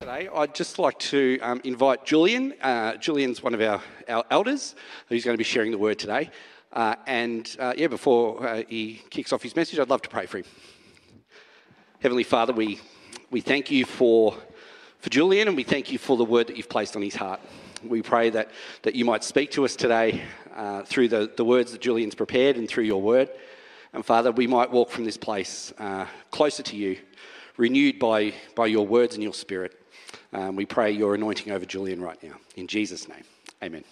Today, I'd just like to invite Julian. Julian's one of our elders who's going to be sharing the word today. Before he kicks off his message, I'd love to pray for him. Heavenly Father, we thank you for Julian, and we thank you for the word that you've placed on his heart. We pray that you might speak to us today through the words that Julian's prepared and through your word. And Father, we might walk from this place closer to you, renewed by your words and your spirit. We pray your anointing over Julian right now. In Jesus' name, amen.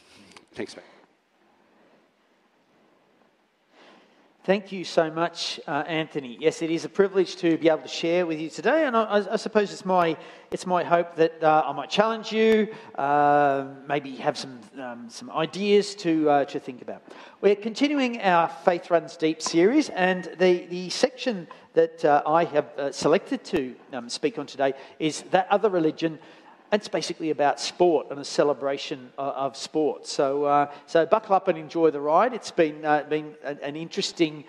Thanks, mate. Thank you so much, Anthony. Yes, it is a privilege to be able to share with you today, and I suppose it's my hope that I might challenge you, maybe have some ideas to think about. We're continuing our Faith Runs Deep series, and the section that I have selected to speak on today is That Other Religion. It's basically about sport and a celebration of sport. So buckle up and enjoy the ride. It's been an interesting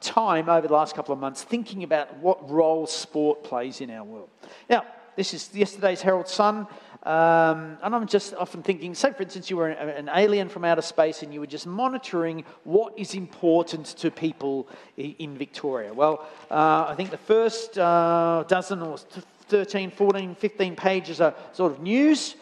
time over the last couple of months thinking about what role sport plays in our world. Now, this is yesterday's Herald Sun, and I'm just often thinking, say for instance you were an alien from outer space and you were just monitoring what is important to people in Victoria. Well, I think the first dozen or 13, 14, 15 pages are sort of news.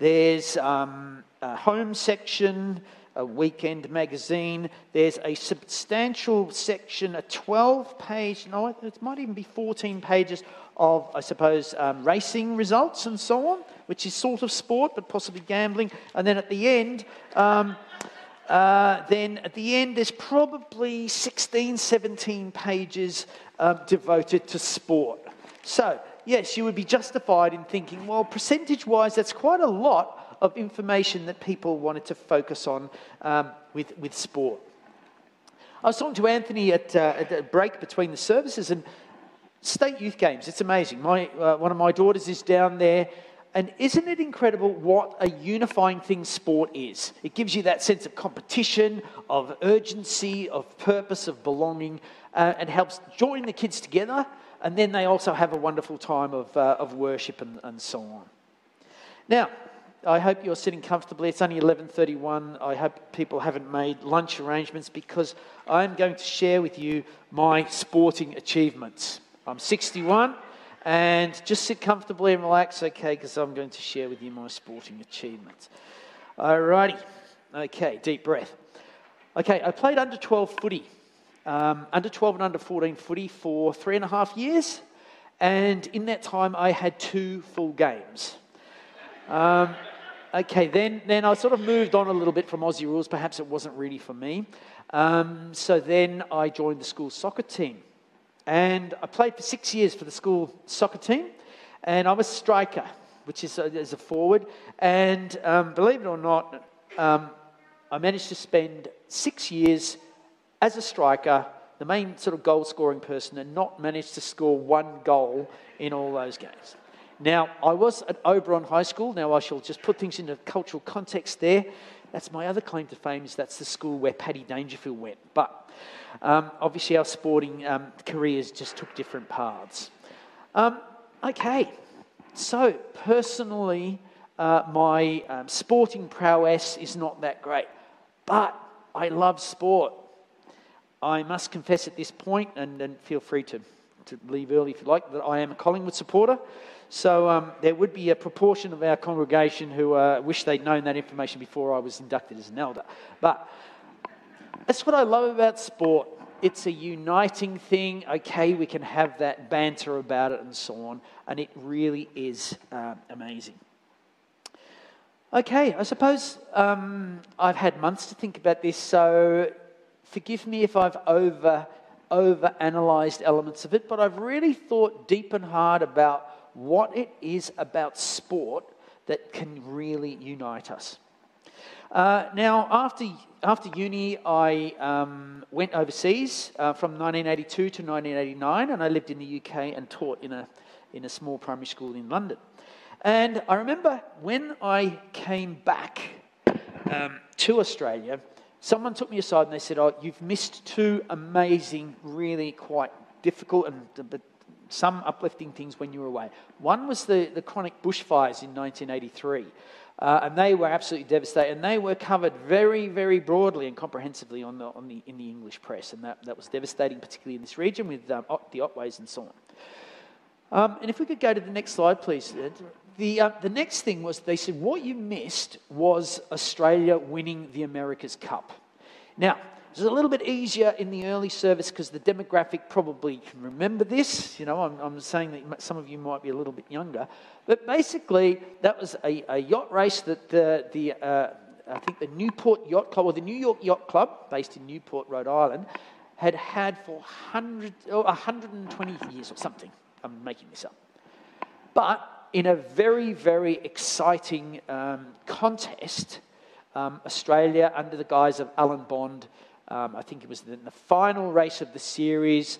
There's a home section, a weekend magazine. There's a substantial section, a 12-page, no, it might even be 14 pages of, I suppose, racing results and so on, which is sort of sport, but possibly gambling. And then at the end... there's probably 16, 17 pages devoted to sport. So, yes, you would be justified in thinking, well, percentage-wise, that's quite a lot of information that people wanted to focus on with sport. I was talking to Anthony at a break between the services, and State Youth Games, it's amazing. One of my daughters is down there. And isn't it incredible what a unifying thing sport is? It gives you that sense of competition, of urgency, of purpose, of belonging, and helps join the kids together. And then they also have a wonderful time of worship and so on. Now, I hope you're sitting comfortably. It's only 11:31. I hope people haven't made lunch arrangements because I'm going to share with you my sporting achievements. I'm 61. And just sit comfortably and relax, okay, because I'm going to share with you my sporting achievements. Alrighty. Okay, deep breath. Okay, I played under-12 footy. Under-12 and under-14 footy for 3.5 years. And in that time, I had 2 full games. Then I sort of moved on a little bit from Aussie rules. Perhaps it wasn't really for me. So then I joined the school soccer team. And I played for 6 years for the school soccer team, and I was striker, which is as a forward. And believe it or not, I managed to spend 6 years as a striker, the main sort of goal-scoring person, and not managed to score 1 goal in all those games. Now, I was at Oberon High School. Now, I shall just put things into cultural context there. That's my other claim to fame, is that's the school where Paddy Dangerfield went. But obviously our sporting careers just took different paths. So personally, my sporting prowess is not that great. But I love sport. I must confess at this point, and feel free to leave early if you like, that I am a Collingwood supporter. So there would be a proportion of our congregation who wish they'd known that information before I was inducted as an elder. But that's what I love about sport. It's a uniting thing. Okay, we can have that banter about it and so on. And it really is amazing. Okay, I suppose I've had months to think about this, so forgive me if I've overanalyzed elements of it, but I've really thought deep and hard about what it is about sport that can really unite us. Now, after uni, I went overseas from 1982 to 1989, and I lived in the UK and taught in a small primary school in London. And I remember when I came back to Australia, someone took me aside and they said, "Oh, you've missed two amazing, really quite difficult but some uplifting things when you were away." One was the chronic bushfires in 1983. And they were absolutely devastating, and they were covered very, very broadly and comprehensively in the English press, and that was devastating, particularly in this region with the Otways and so on. And if we could go to the next slide, please. The next thing was they said, what you missed was Australia winning the America's Cup. Now, it was a little bit easier in the early service because the demographic probably can remember this. You know, I'm saying that some of you might be a little bit younger. But basically, that was a yacht race that I think the Newport Yacht Club, or the New York Yacht Club, based in Newport, Rhode Island, had had for 120 years or something. I'm making this up. But in a very, very exciting contest, Australia, under the guise of Alan Bond, I think it was in the final race of the series,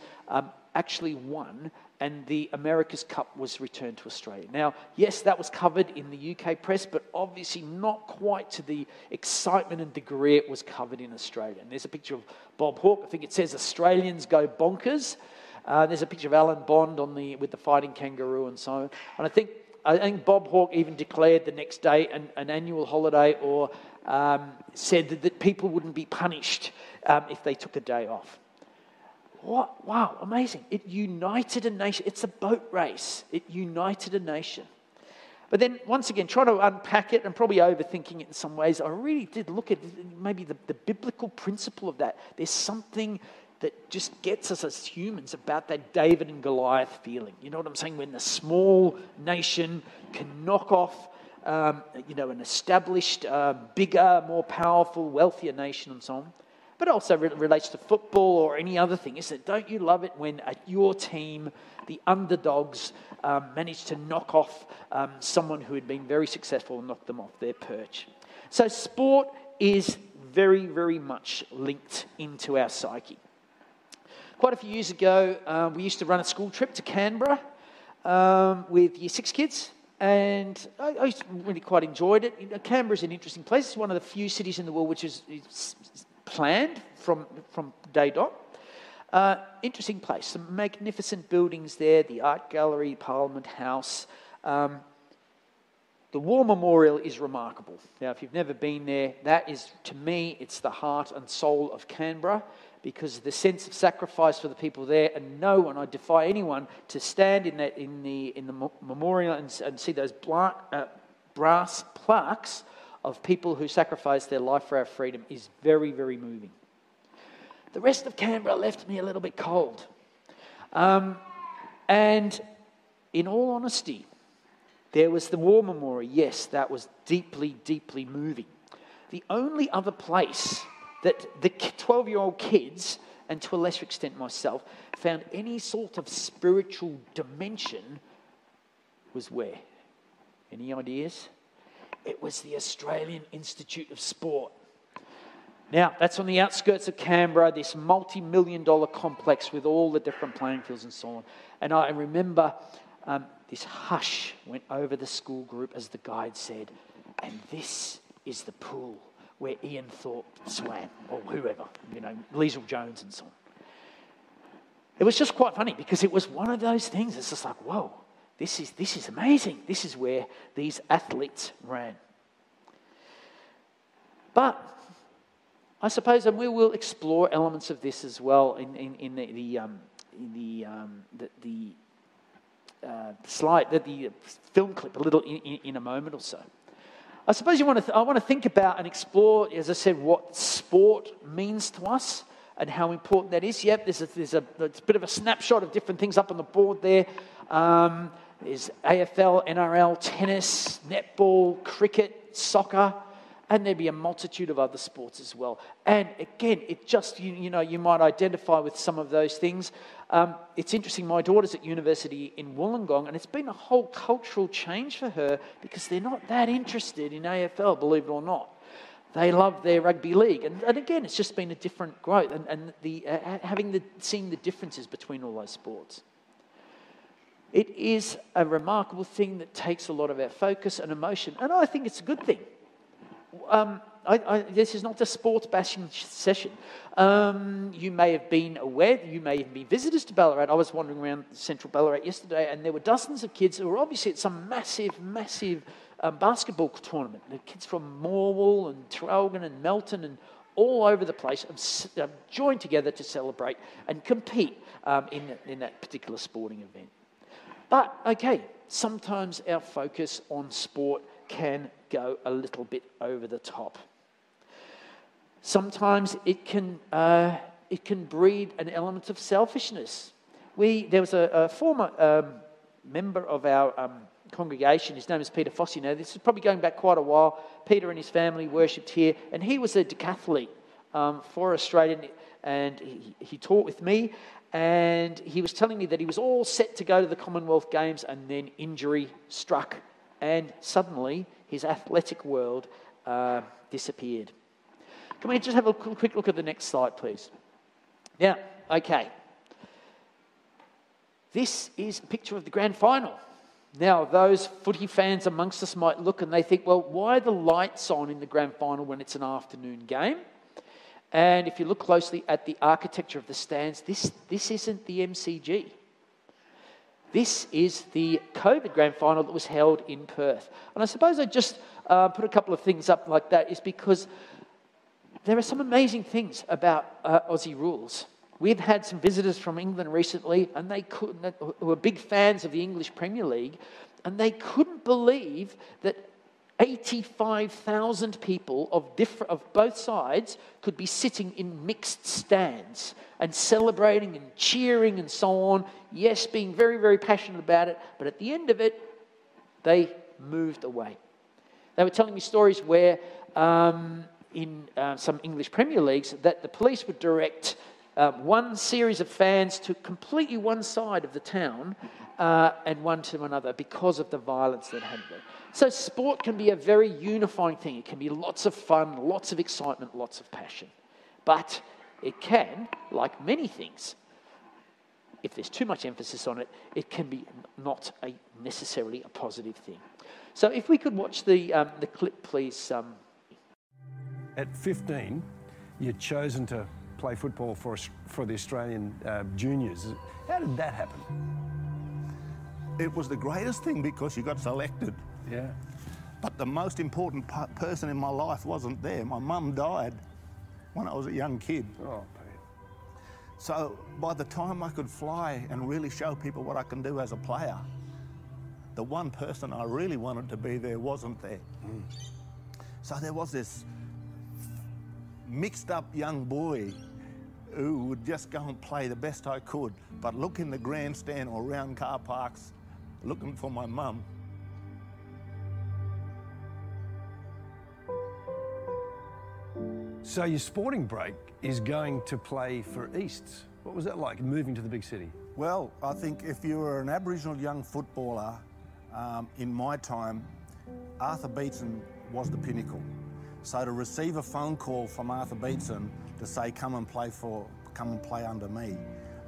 actually won, and the America's Cup was returned to Australia. Now, yes, that was covered in the UK press, but obviously not quite to the excitement and degree it was covered in Australia. And there's a picture of Bob Hawke. I think it says, "Australians go bonkers." There's a picture of Alan Bond with the fighting kangaroo and so on. And I think Bob Hawke even declared the next day an annual holiday, or said that people wouldn't be punished if they took a day off. What? Wow, amazing. It united a nation. It's a boat race. It united a nation. But then, once again, trying to unpack it and probably overthinking it in some ways, I really did look at maybe the biblical principle of that. There's something that just gets us as humans about that David and Goliath feeling. You know what I'm saying? When the small nation can knock off, you know, an established, bigger, more powerful, wealthier nation and so on. But also relates to football or any other thing, isn't it? Don't you love it when at your team, the underdogs manage to knock off someone who had been very successful and knock them off their perch? So sport is very, very much linked into our psyche. Quite a few years ago, we used to run a school trip to Canberra with Year 6 kids, and I really quite enjoyed it. You know, Canberra's an interesting place. It's one of the few cities in the world which is planned from day dot. Interesting place. Some magnificent buildings there, the art gallery, Parliament House. The War Memorial is remarkable. Now, if you've never been there, that is, to me, it's the heart and soul of Canberra. Because the sense of sacrifice for the people there, and no one, I defy anyone to stand in that in the memorial and see those brass plaques of people who sacrificed their life for our freedom, is very, very moving. The rest of Canberra left me a little bit cold, and in all honesty, there was the War Memorial. Yes, that was deeply, deeply moving. The only other place that the 12-year-old kids, and to a lesser extent myself, found any sort of spiritual dimension was where? Any ideas? It was the Australian Institute of Sport. Now, that's on the outskirts of Canberra, this multi-million-dollar complex with all the different playing fields and so on. And I remember this hush went over the school group as the guide said, "And this is the pool where Ian Thorpe swam," or whoever, you know, Liesel Jones and so on. It was just quite funny because it was one of those things. It's just like, whoa, this is amazing. This is where these athletes ran. But I suppose, and we will explore elements of this as well in the film clip a little in a moment or so. I suppose I want to think about and explore, as I said, what sport means to us and how important that is. Yep, there's a bit of a snapshot of different things up on the board there. There's AFL, NRL, tennis, netball, cricket, soccer. And there'd be a multitude of other sports as well. And again, it just, you might identify with some of those things. It's interesting, my daughter's at university in Wollongong, and it's been a whole cultural change for her because they're not that interested in AFL, believe it or not. They love their rugby league. And again, it's just been a different growth and seeing the differences between all those sports. It is a remarkable thing that takes a lot of our focus and emotion, and I think it's a good thing. This is not a sports bashing session. You may have been aware, you may even be visitors to Ballarat. I was wandering around central Ballarat yesterday, and there were dozens of kids who were obviously at some massive, massive basketball tournament. The kids from Morwell and Tralgan and Melton and all over the place joined together to celebrate and compete in that particular sporting event. But, okay, sometimes our focus on sport can go a little bit over the top. Sometimes it can breed an element of selfishness. There was a former member of our congregation. His name is Peter Fossey. Now, this is probably going back quite a while. Peter and his family worshipped here, and he was a decathlete for Australia, and he taught with me, and he was telling me that he was all set to go to the Commonwealth Games, and then injury struck, and suddenly his athletic world disappeared. Can we just have a quick look at the next slide, please? Now, okay. This is a picture of the grand final. Now, those footy fans amongst us might look and they think, well, why are the lights on in the grand final when it's an afternoon game? And if you look closely at the architecture of the stands, this isn't the MCG. This is the COVID grand final that was held in Perth. And I suppose I just put a couple of things up like that is because there are some amazing things about Aussie rules. We've had some visitors from England recently and they couldn't, who are big fans of the English Premier League, and they couldn't believe that 85,000 people of both sides could be sitting in mixed stands and celebrating and cheering and so on. Yes, being very, very passionate about it, but at the end of it, they moved away. They were telling me stories where in some English Premier Leagues that the police would direct one series of fans to completely one side of the town and one to another because of the violence that had there. So sport can be a very unifying thing. It can be lots of fun, lots of excitement, lots of passion. But it can, like many things, if there's too much emphasis on it, it can be not necessarily a positive thing. So if we could watch the clip, please. At 15, you're chosen to play football for the Australian juniors. How did that happen? It was the greatest thing because you got selected. Yeah. But the most important person in my life wasn't there. My mum died when I was a young kid. Oh, Pete. So by the time I could fly and really show people what I can do as a player, the one person I really wanted to be there wasn't there. Mm. So there was this mixed up young boy who would just go and play the best I could, but look in the grandstand or around car parks looking for my mum. So your sporting break is going to play for Easts. What was that like, moving to the big city? Well, I think if you were an Aboriginal young footballer in my time, Arthur Beetson was the pinnacle. So to receive a phone call from Arthur Beetson to say, come and play under me,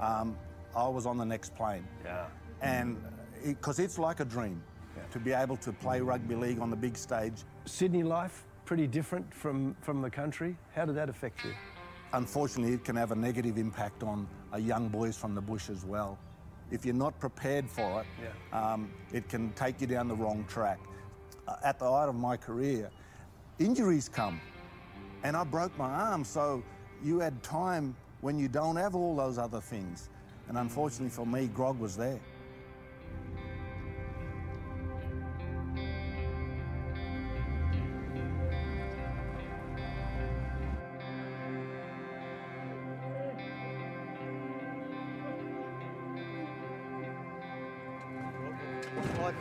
I was on the next plane. Yeah. And because it's like a dream to be able to play rugby league on the big stage. Sydney life, pretty different from the country. How did that affect you? Unfortunately, it can have a negative impact on young boys from the bush as well. If you're not prepared for it, it can take you down the wrong track. At the height of my career, injuries come, and I broke my arm, so you had time when you don't have all those other things. And unfortunately for me, grog was there.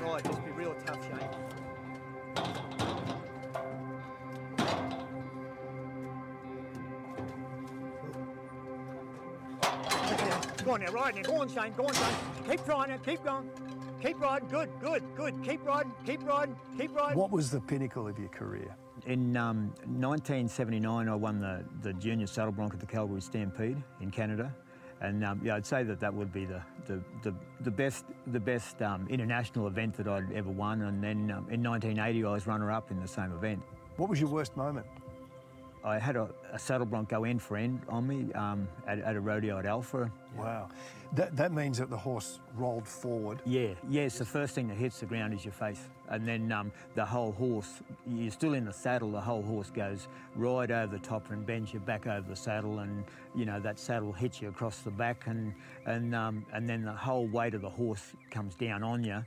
Right, just be real tough, Shane. on now, ride now. Go on, Shane, go on, Shane. Keep trying now, keep going. Keep riding, good, good, good. Keep riding, keep riding, keep riding. What was the pinnacle of your career? In 1979, I won the junior saddle bronc at the Calgary Stampede in Canada. And yeah, I'd say that would be the best international event that I'd ever won. And then in 1980, I was runner-up in the same event. What was your worst moment? I had a saddle bronc go end for end on me at a rodeo at Alpha. Wow. That means that the horse rolled forward. Yeah, yes, the first thing that hits the ground is your face. And then the whole horse, you're still in the saddle, the whole horse goes right over the top and bends you back over the saddle, and, you know, that saddle hits you across the back, and then the whole weight of the horse comes down on you.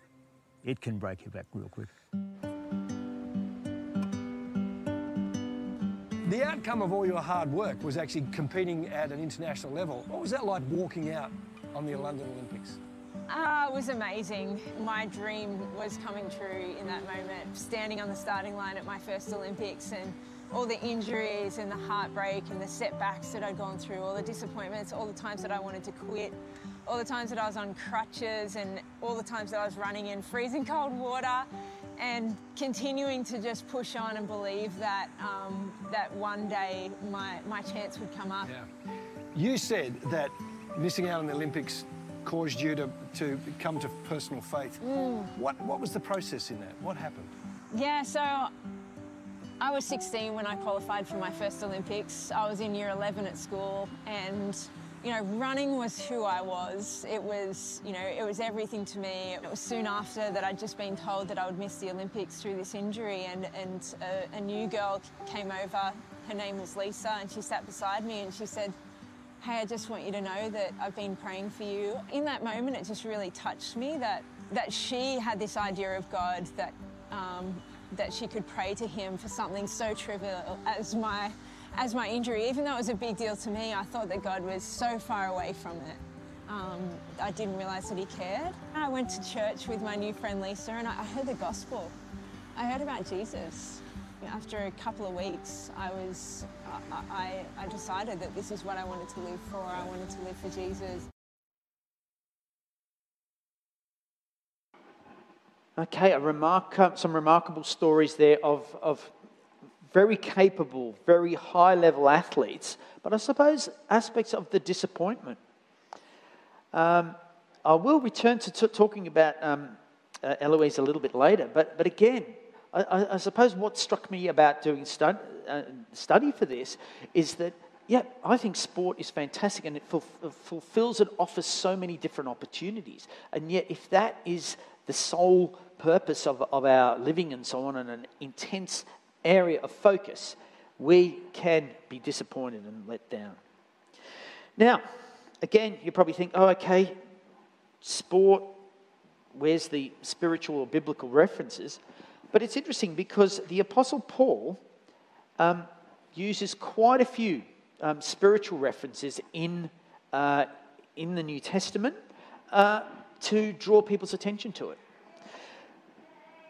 It can break your back real quick. The outcome of all your hard work was actually competing at an international level. What was that like walking out on the London Olympics? It was amazing. My dream was coming true in that moment, standing on the starting line at my first Olympics, and all the injuries and the heartbreak and the setbacks that I'd gone through, all the disappointments, all the times that I wanted to quit, all the times that I was on crutches, and all the times that I was running in freezing cold water, and continuing to just push on and believe that that one day my chance would come up. Yeah. You said that missing out on the Olympics caused you to come to personal faith. Mm. What was the process in that? What happened? Yeah, so I was 16 when I qualified for my first Olympics. I was in year 11 at school, and you know, running was who I was. It was, you know, it was everything to me. It was soon after that I'd just been told that I would miss the Olympics through this injury, and a new girl came over. Her name was Lisa, and she sat beside me and she said, "Hey, I just want you to know that I've been praying for you." In that moment, it just really touched me that she had this idea of God, that she could pray to him for something so trivial as my injury. Even though it was a big deal to me, I thought that God was so far away from it. I didn't realise that he cared. I went to church with my new friend Lisa, and I heard the gospel. I heard about Jesus. After a couple of weeks, I decided that this is what I wanted to live for. I wanted to live for Jesus. Okay, some remarkable stories there of very capable, very high-level athletes, but I suppose aspects of the disappointment. I will return to talking about Eloise a little bit later, but again, I suppose what struck me about doing study for this is that, yeah, I think sport is fantastic, and it fulfills and offers so many different opportunities, and yet if that is the sole purpose of our living and so on, and an intense area of focus, we can be disappointed and let down. Now, again, you probably think, oh, okay, sport, where's the spiritual or biblical references? But it's interesting because the Apostle Paul uses quite a few spiritual references in the New Testament to draw people's attention to it.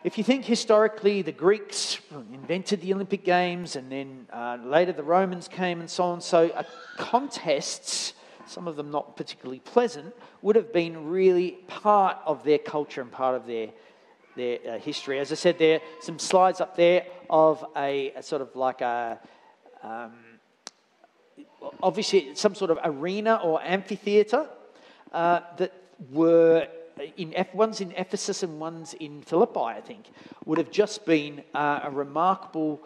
If you think historically, the Greeks invented the Olympic Games, and then later the Romans came and so on. So contests, some of them not particularly pleasant, would have been really part of their culture and part of their history. As I said, there are some slides up there of a sort of like a... obviously, some sort of arena or amphitheatre that were... one's in Ephesus and one's in Philippi, I think, would have just been a remarkable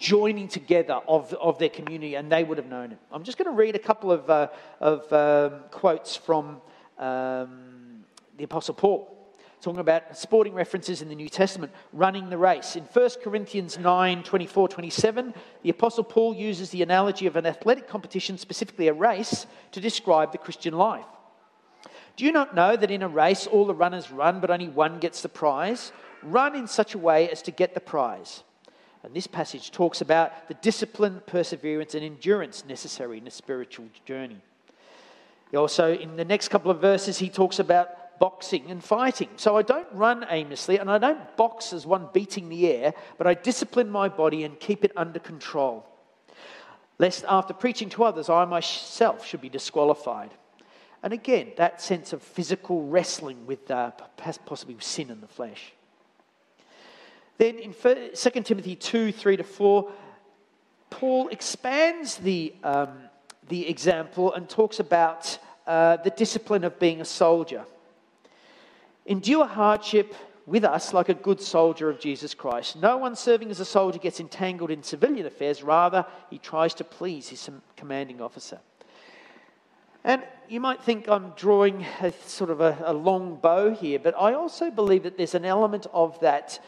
joining together of their community, and they would have known it. I'm just going to read a couple of quotes from the Apostle Paul, talking about sporting references in the New Testament, running the race. In 1 Corinthians 9:24-27, the Apostle Paul uses the analogy of an athletic competition, specifically a race, to describe the Christian life. "Do you not know that in a race all the runners run, but only one gets the prize? Run in such a way as to get the prize." And this passage talks about the discipline, perseverance, and endurance necessary in a spiritual journey. Also, in the next couple of verses, he talks about boxing and fighting. "So I don't run aimlessly, and I don't box as one beating the air, but I discipline my body and keep it under control, lest after preaching to others, I myself should be disqualified. And again, that sense of physical wrestling with possibly sin in the flesh. Then in 2 Timothy 2, 3-4, Paul expands the example and talks about the discipline of being a soldier. Endure hardship with us like a good soldier of Jesus Christ. No one serving as a soldier gets entangled in civilian affairs. Rather, he tries to please his commanding officer. And you might think I'm drawing a sort of a long bow here, but I also believe that there's an element of that,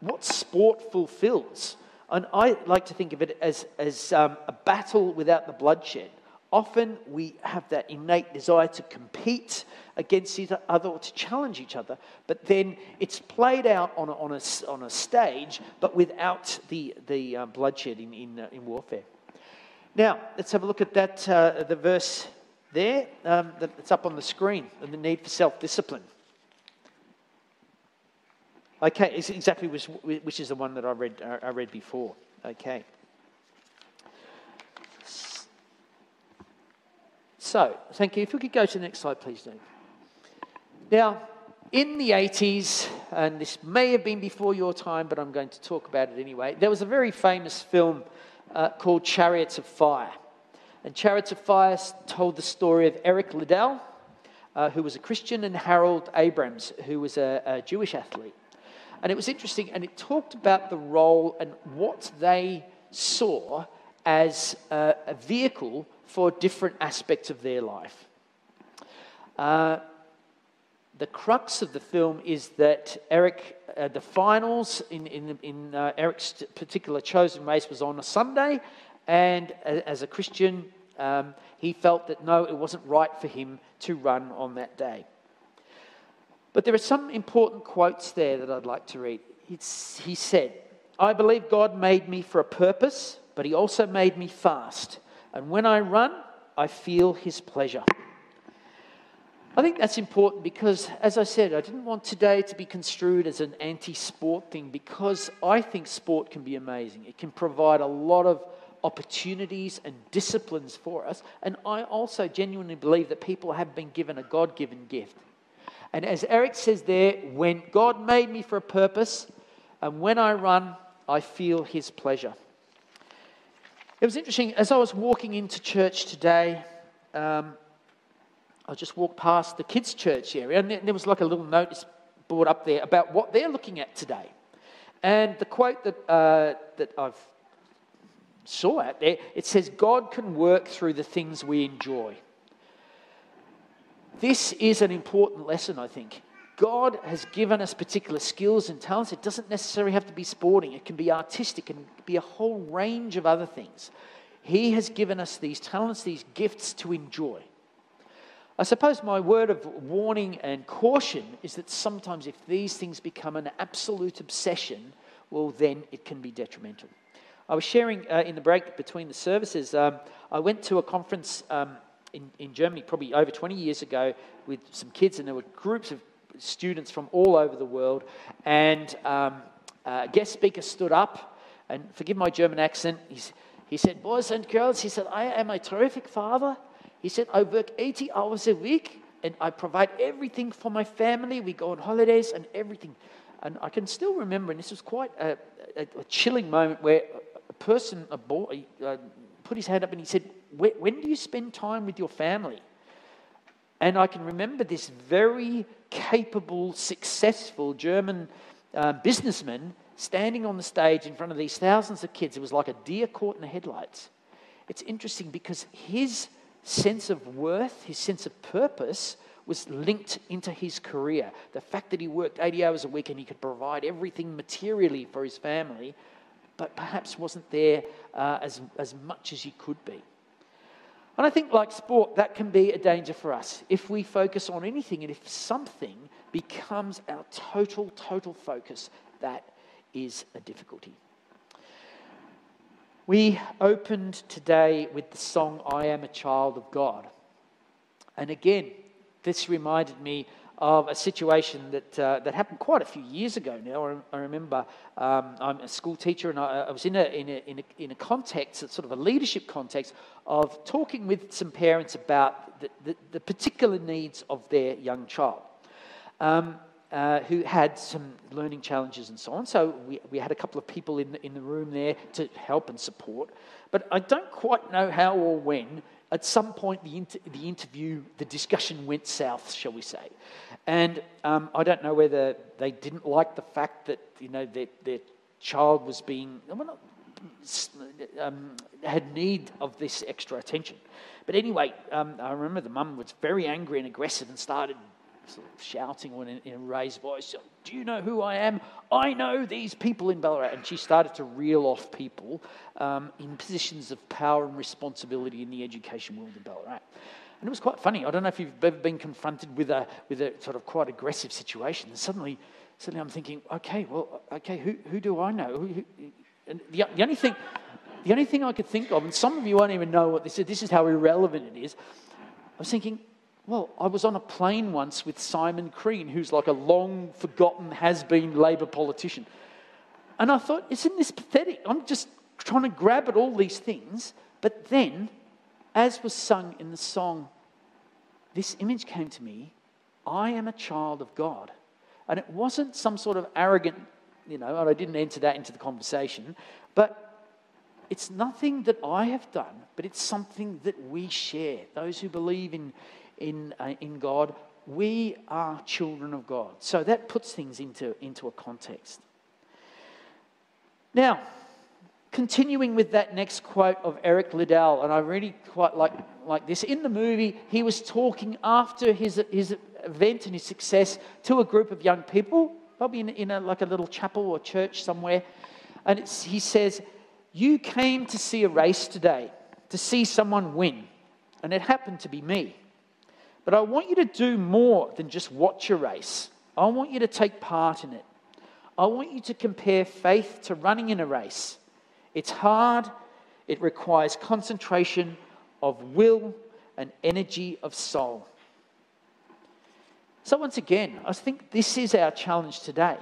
what sport fulfills. And I like to think of it as a battle without the bloodshed. Often we have that innate desire to compete against each other or to challenge each other, but then it's played out on a stage, but without the bloodshed in warfare. Now, let's have a look at that, the verse there that's up on the screen, and the need for self-discipline. Okay, it's exactly which is the one that I read before. Okay. So, thank you. If we could go to the next slide, please, Dave. Now, in the 80s, and this may have been before your time, but I'm going to talk about it anyway, there was a very famous film called Chariots of Fire. And Chariots of Fire told the story of Eric Liddell, who was a Christian, and Harold Abrams, who was a Jewish athlete. And it was interesting, and it talked about the role and what they saw as a vehicle for different aspects of their life. The crux of the film is that Eric, the finals in Eric's particular chosen race was on a Sunday, and as a Christian, he felt that no, it wasn't right for him to run on that day. But there are some important quotes there that I'd like to read. He said, "I believe God made me for a purpose, but he also made me fast. And when I run, I feel his pleasure." I think that's important because, as I said, I didn't want today to be construed as an anti-sport thing, because I think sport can be amazing. It can provide a lot of opportunities and disciplines for us. And I also genuinely believe that people have been given a God-given gift. And as Eric says there, when God made me for a purpose, and when I run, I feel his pleasure. It was interesting, as I was walking into church today, I just walked past the kids' church area, and there was like a little notice board up there about what they're looking at today. And the quote that I've saw out there, it says, "God can work through the things we enjoy." This is an important lesson, I think. God has given us particular skills and talents. It doesn't necessarily have to be sporting. It can be artistic, and be a whole range of other things. He has given us these talents, these gifts to enjoy. I suppose my word of warning and caution is that sometimes if these things become an absolute obsession, well, then it can be detrimental. I was sharing in the break between the services, I went to a conference in Germany, probably over 20 years ago, with some kids, and there were groups of students from all over the world, and a guest speaker stood up, and forgive my German accent, he said, "Boys and girls," he said, "I am a terrific father." He said, "I work 80 hours a week, and I provide everything for my family. We go on holidays and everything." And I can still remember, and this was quite a chilling moment, where a person, a boy, put his hand up and he said, "When do you spend time with your family?" And I can remember this very capable, successful German businessman standing on the stage in front of these thousands of kids. It was like a deer caught in the headlights. It's interesting because his sense of worth, his sense of purpose was linked into his career. The fact that he worked 80 hours a week and he could provide everything materially for his family, but perhaps wasn't there as much as he could be. And I think, like sport, that can be a danger for us. If we focus on anything, and if something becomes our total focus, that is a difficulty. We opened today with the song, "I Am a Child of God." And again, this reminded me of a situation that that happened quite a few years ago now. I remember I'm a school teacher, and I was in a context, sort of a leadership context, of talking with some parents about the particular needs of their young child who had some learning challenges and so on. So we had a couple of people in the room there to help and support. But I don't quite know how or when. At some point, the discussion went south, shall we say. And I don't know whether they didn't like the fact that, you know, their child was being, had need of this extra attention. But anyway, I remember the mum was very angry and aggressive and started sort of shouting in a raised voice, "Do you know who I am? I know these people in Ballarat." And she started to reel off people in positions of power and responsibility in the education world in Ballarat. And it was quite funny. I don't know if you've ever been confronted with a sort of quite aggressive situation. And suddenly I'm thinking, okay, who do I know? And the only thing I could think of, and some of you won't even know what this is how irrelevant it is, I was thinking, well, I was on a plane once with Simon Crean, who's like a long-forgotten, has-been Labor politician. And I thought, isn't this pathetic? I'm just trying to grab at all these things. But then, as was sung in the song, this image came to me, I am a child of God. And it wasn't some sort of arrogant, you know, and I didn't enter that into the conversation, but it's nothing that I have done, but it's something that we share. Those who believe in God, we are children of God. So that puts things into a context. Now, continuing with that next quote of Eric Liddell, and I really quite like this. In the movie, he was talking after his event and his success to a group of young people, probably in a little chapel or church somewhere, and he says, "You came to see a race today, to see someone win, and it happened to be me. But I want you to do more than just watch a race. I want you to take part in it. I want you to compare faith to running in a race. It's hard. It requires concentration of will and energy of soul." So once again, I think this is our challenge today.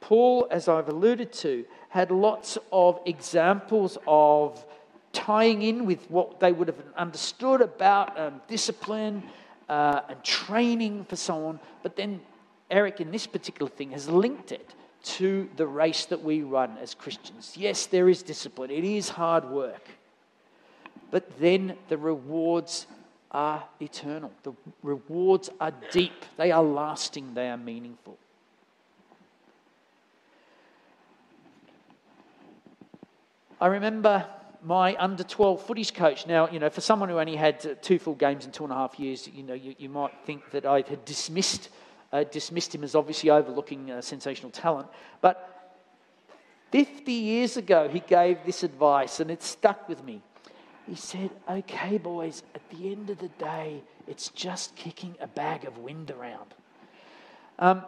Paul, as I've alluded to, had lots of examples of tying in with what they would have understood about discipline, and training for so on. But then Eric, in this particular thing, has linked it to the race that we run as Christians. Yes, there is discipline. It is hard work. But then the rewards are eternal. The rewards are deep. They are lasting. They are meaningful. I remember my under-12 footies coach. Now, you know, for someone who only had 2 full games in 2.5 years, you know, you might think that I had dismissed him as obviously overlooking sensational talent. But 50 years ago, he gave this advice, and it stuck with me. He said, "Okay, boys, at the end of the day, it's just kicking a bag of wind around."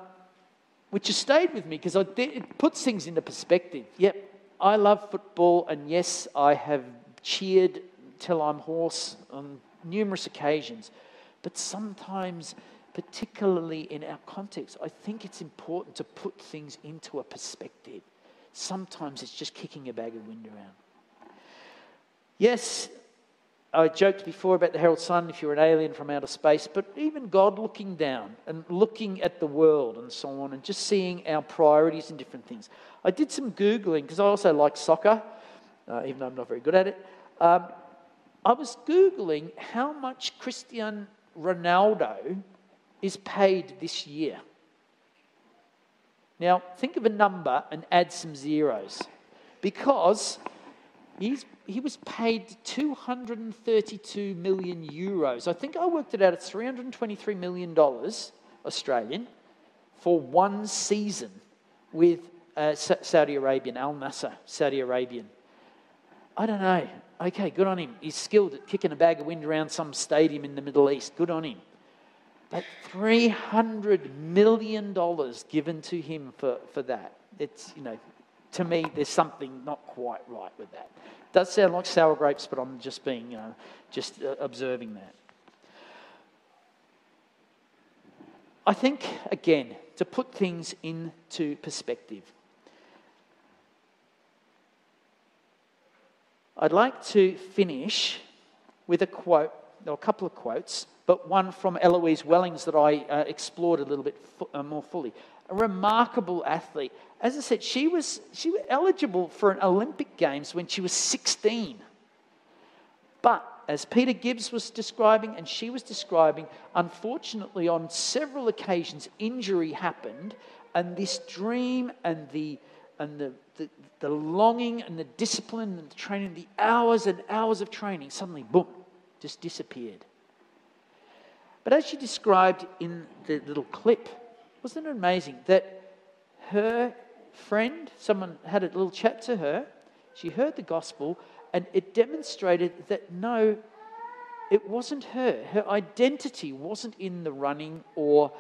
Which has stayed with me because it puts things into perspective. Yep. I love football, and yes, I have cheered till I'm hoarse on numerous occasions. But sometimes, particularly in our context, I think it's important to put things into a perspective. Sometimes it's just kicking a bag of wind around. Yes, I joked before about the Herald Sun, if you're an alien from outer space, but even God looking down and looking at the world and so on, and just seeing our priorities and different things. I did some Googling, because I also like soccer, even though I'm not very good at it. I was Googling how much Cristiano Ronaldo is paid this year. Now, think of a number and add some zeros, because he was paid 232 million euros. I think I worked it out at $323 million Australian for one season with Saudi Arabian, Al Nassr, Saudi Arabian. I don't know. Okay, good on him. He's skilled at kicking a bag of wind around some stadium in the Middle East. Good on him. But $300 million given to him for that. It's, you know, to me, there's something not quite right with that. It does sound like sour grapes, but I'm just being, you know, just observing that. I think, again, to put things into perspective, I'd like to finish with a quote, or a couple of quotes, but one from Eloise Wellings that I explored a little bit more fully. A remarkable athlete. As I said, she was eligible for an Olympic Games when she was 16. But, as Peter Gibbs was describing and she was describing, unfortunately on several occasions injury happened, and this dream and the longing and the discipline and the training, the hours and hours of training, suddenly, boom, just disappeared. But as she described in the little clip, wasn't it amazing that her friend, someone had a little chat to her, she heard the gospel, and it demonstrated that no, it wasn't her. Her identity wasn't in the running or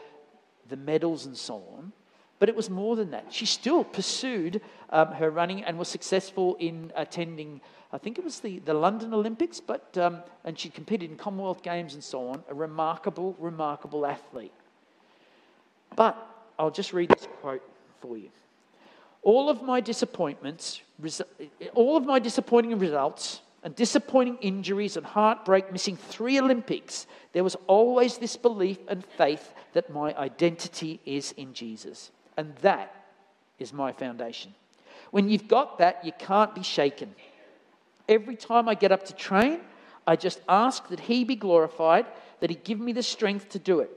the medals and so on. But it was more than that. She still pursued her running and was successful in attending, I think it was the London Olympics, but and she competed in Commonwealth Games and so on. A remarkable, remarkable athlete. But I'll just read this quote for you. All of my disappointing results and disappointing injuries and heartbreak, missing 3 Olympics, there was always this belief and faith that my identity is in Jesus. And that is my foundation. When you've got that, you can't be shaken. Every time I get up to train, I just ask that He be glorified, that He give me the strength to do it.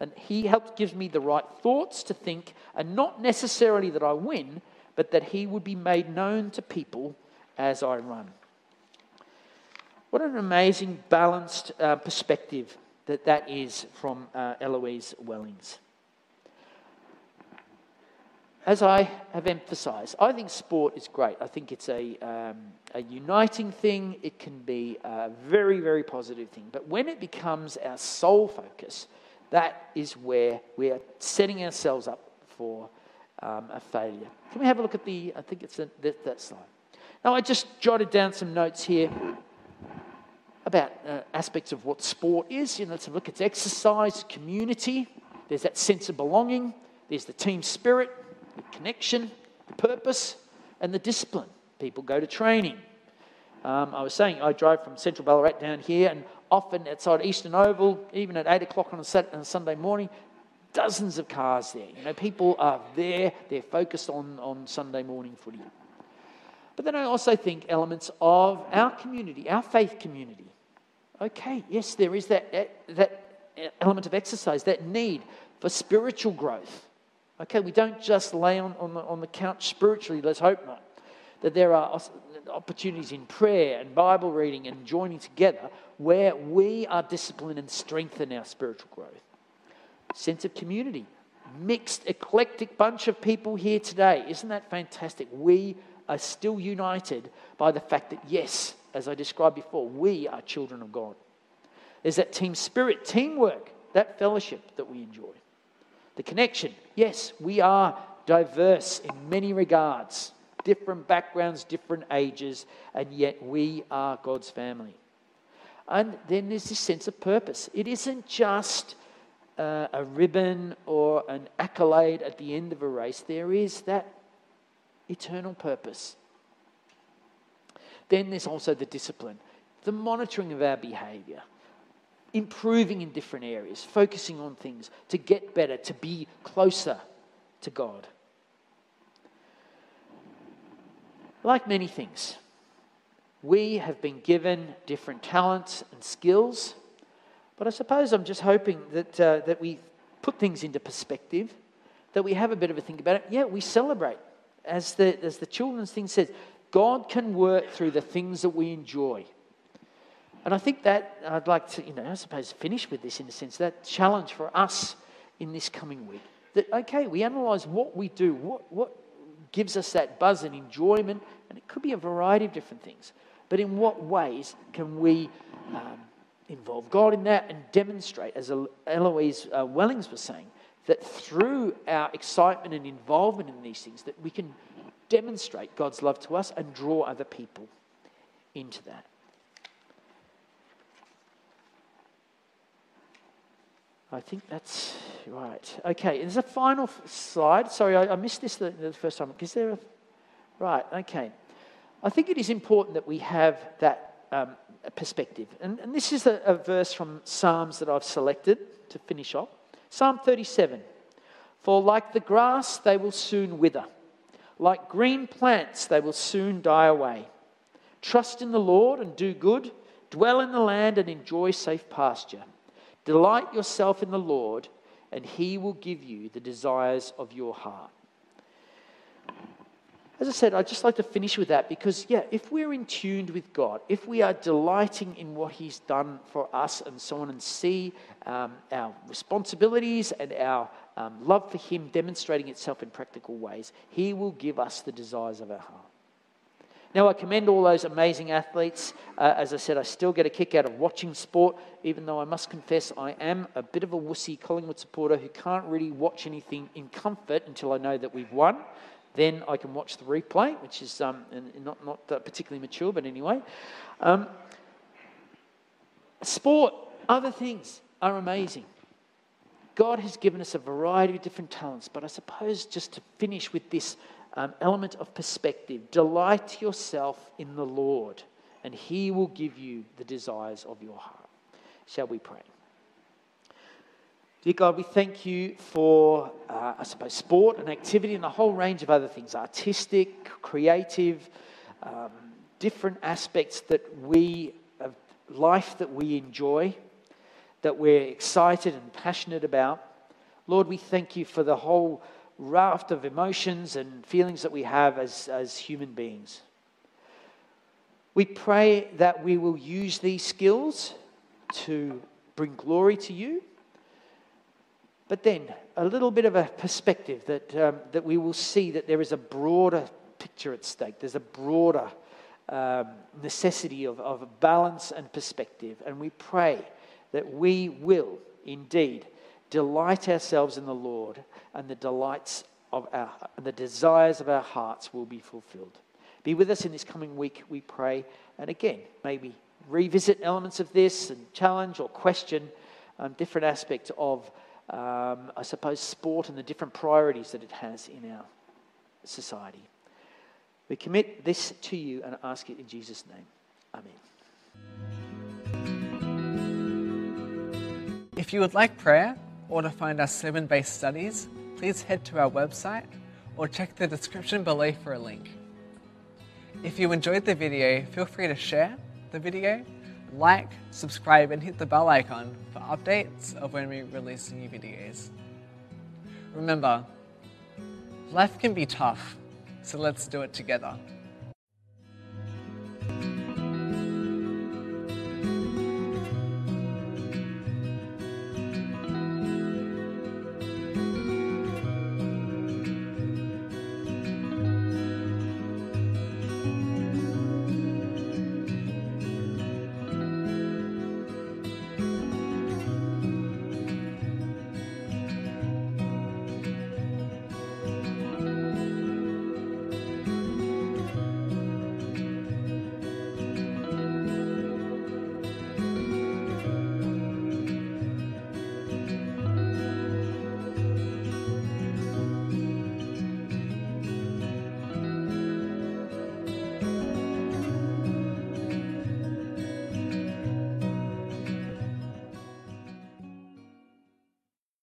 And He gives me the right thoughts to think, and not necessarily that I win, but that He would be made known to people as I run. What an amazing, balanced perspective that is from Eloise Wellings. As I have emphasised, I think sport is great. I think it's a uniting thing. It can be a very, very positive thing. But when it becomes our sole focus, that is where we are setting ourselves up for a failure. Can we have a look at I think it's that slide. Now, I just jotted down some notes here about aspects of what sport is. You know, let's have a look. It's exercise, community. There's that sense of belonging. There's the team spirit. The connection, the purpose, and the discipline. People go to training. I was saying I drove from central Ballarat down here, and often outside Eastern Oval, even at 8 o'clock on a Sunday morning, dozens of cars there. You know, people are there. They're focused on Sunday morning footy. But then I also think elements of our community, our faith community. Okay, yes, there is that element of exercise, that need for spiritual growth. Okay, we don't just lay on the couch spiritually, let's hope not. That there are opportunities in prayer and Bible reading and joining together where we are disciplined and strengthen our spiritual growth. Sense of community. Mixed, eclectic bunch of people here today. Isn't that fantastic? We are still united by the fact that, yes, as I described before, we are children of God. There's that team spirit, teamwork, that fellowship that we enjoy. The connection. Yes, we are diverse in many regards. Different backgrounds, different ages, and yet we are God's family. And then there's this sense of purpose. It isn't just a ribbon or an accolade at the end of a race. There is that eternal purpose. Then there's also the discipline, the monitoring of our behaviour. Improving in different areas, focusing on things to get better, to be closer to God. Like many things, we have been given different talents and skills, but I suppose I'm just hoping that we put things into perspective, that we have a bit of a think about it. Yeah, we celebrate. As the children's thing says, God can work through the things that we enjoy. And I think that I'd like to, I suppose, finish with this in a sense, that challenge for us in this coming week. That, okay, we analyse what we do, what gives us that buzz and enjoyment, and it could be a variety of different things. But in what ways can we involve God in that and demonstrate, as Eloise Wellings was saying, that through our excitement and involvement in these things, that we can demonstrate God's love to us and draw other people into that. I think that's Right, okay, there's a final slide. Sorry, I missed this the first time. Is there a... Right, okay. I think it is important that we have that perspective. And this is a verse from Psalms that I've selected to finish off. Psalm 37. For like the grass, they will soon wither. Like green plants, they will soon die away. Trust in the Lord and do good. Dwell in the land and enjoy safe pasture. Delight yourself in the Lord, and he will give you the desires of your heart. As I said, I'd just like to finish with that because, yeah, if we're in tune with God, if we are delighting in what he's done for us and so on and see our responsibilities and our love for him demonstrating itself in practical ways, he will give us the desires of our heart. Now, I commend all those amazing athletes. As I said, I still get a kick out of watching sport, even though I must confess I am a bit of a wussy Collingwood supporter who can't really watch anything in comfort until I know that we've won. Then I can watch the replay, which is not particularly mature, but anyway. Sport, other things are amazing. God has given us a variety of different talents, but I suppose just to finish with this element of perspective, delight yourself in the Lord, and he will give you the desires of your heart. Shall we pray? Dear God, we thank you for, I suppose, sport and activity and a whole range of other things, artistic, creative, different aspects of life that we enjoy, that we're excited and passionate about. Lord, we thank you for the whole raft of emotions and feelings that we have as human beings. We pray that we will use these skills to bring glory to you, but then a little bit of a perspective that we will see that there is a broader picture at stake. There's a broader necessity of balance and perspective. And we pray that we will indeed delight ourselves in the Lord, and the desires of our hearts will be fulfilled. Be with us in this coming week, we pray. And again, maybe revisit elements of this and challenge or question different aspects of I suppose, sport and the different priorities that it has in our society. We commit this to you and ask it in Jesus' name. Amen. If you would like prayer or to find our sermon-based studies, please head to our website or check the description below for a link. If you enjoyed the video, feel free to share the video, like, subscribe, and hit the bell icon for updates of when we release new videos. Remember, life can be tough, so let's do it together.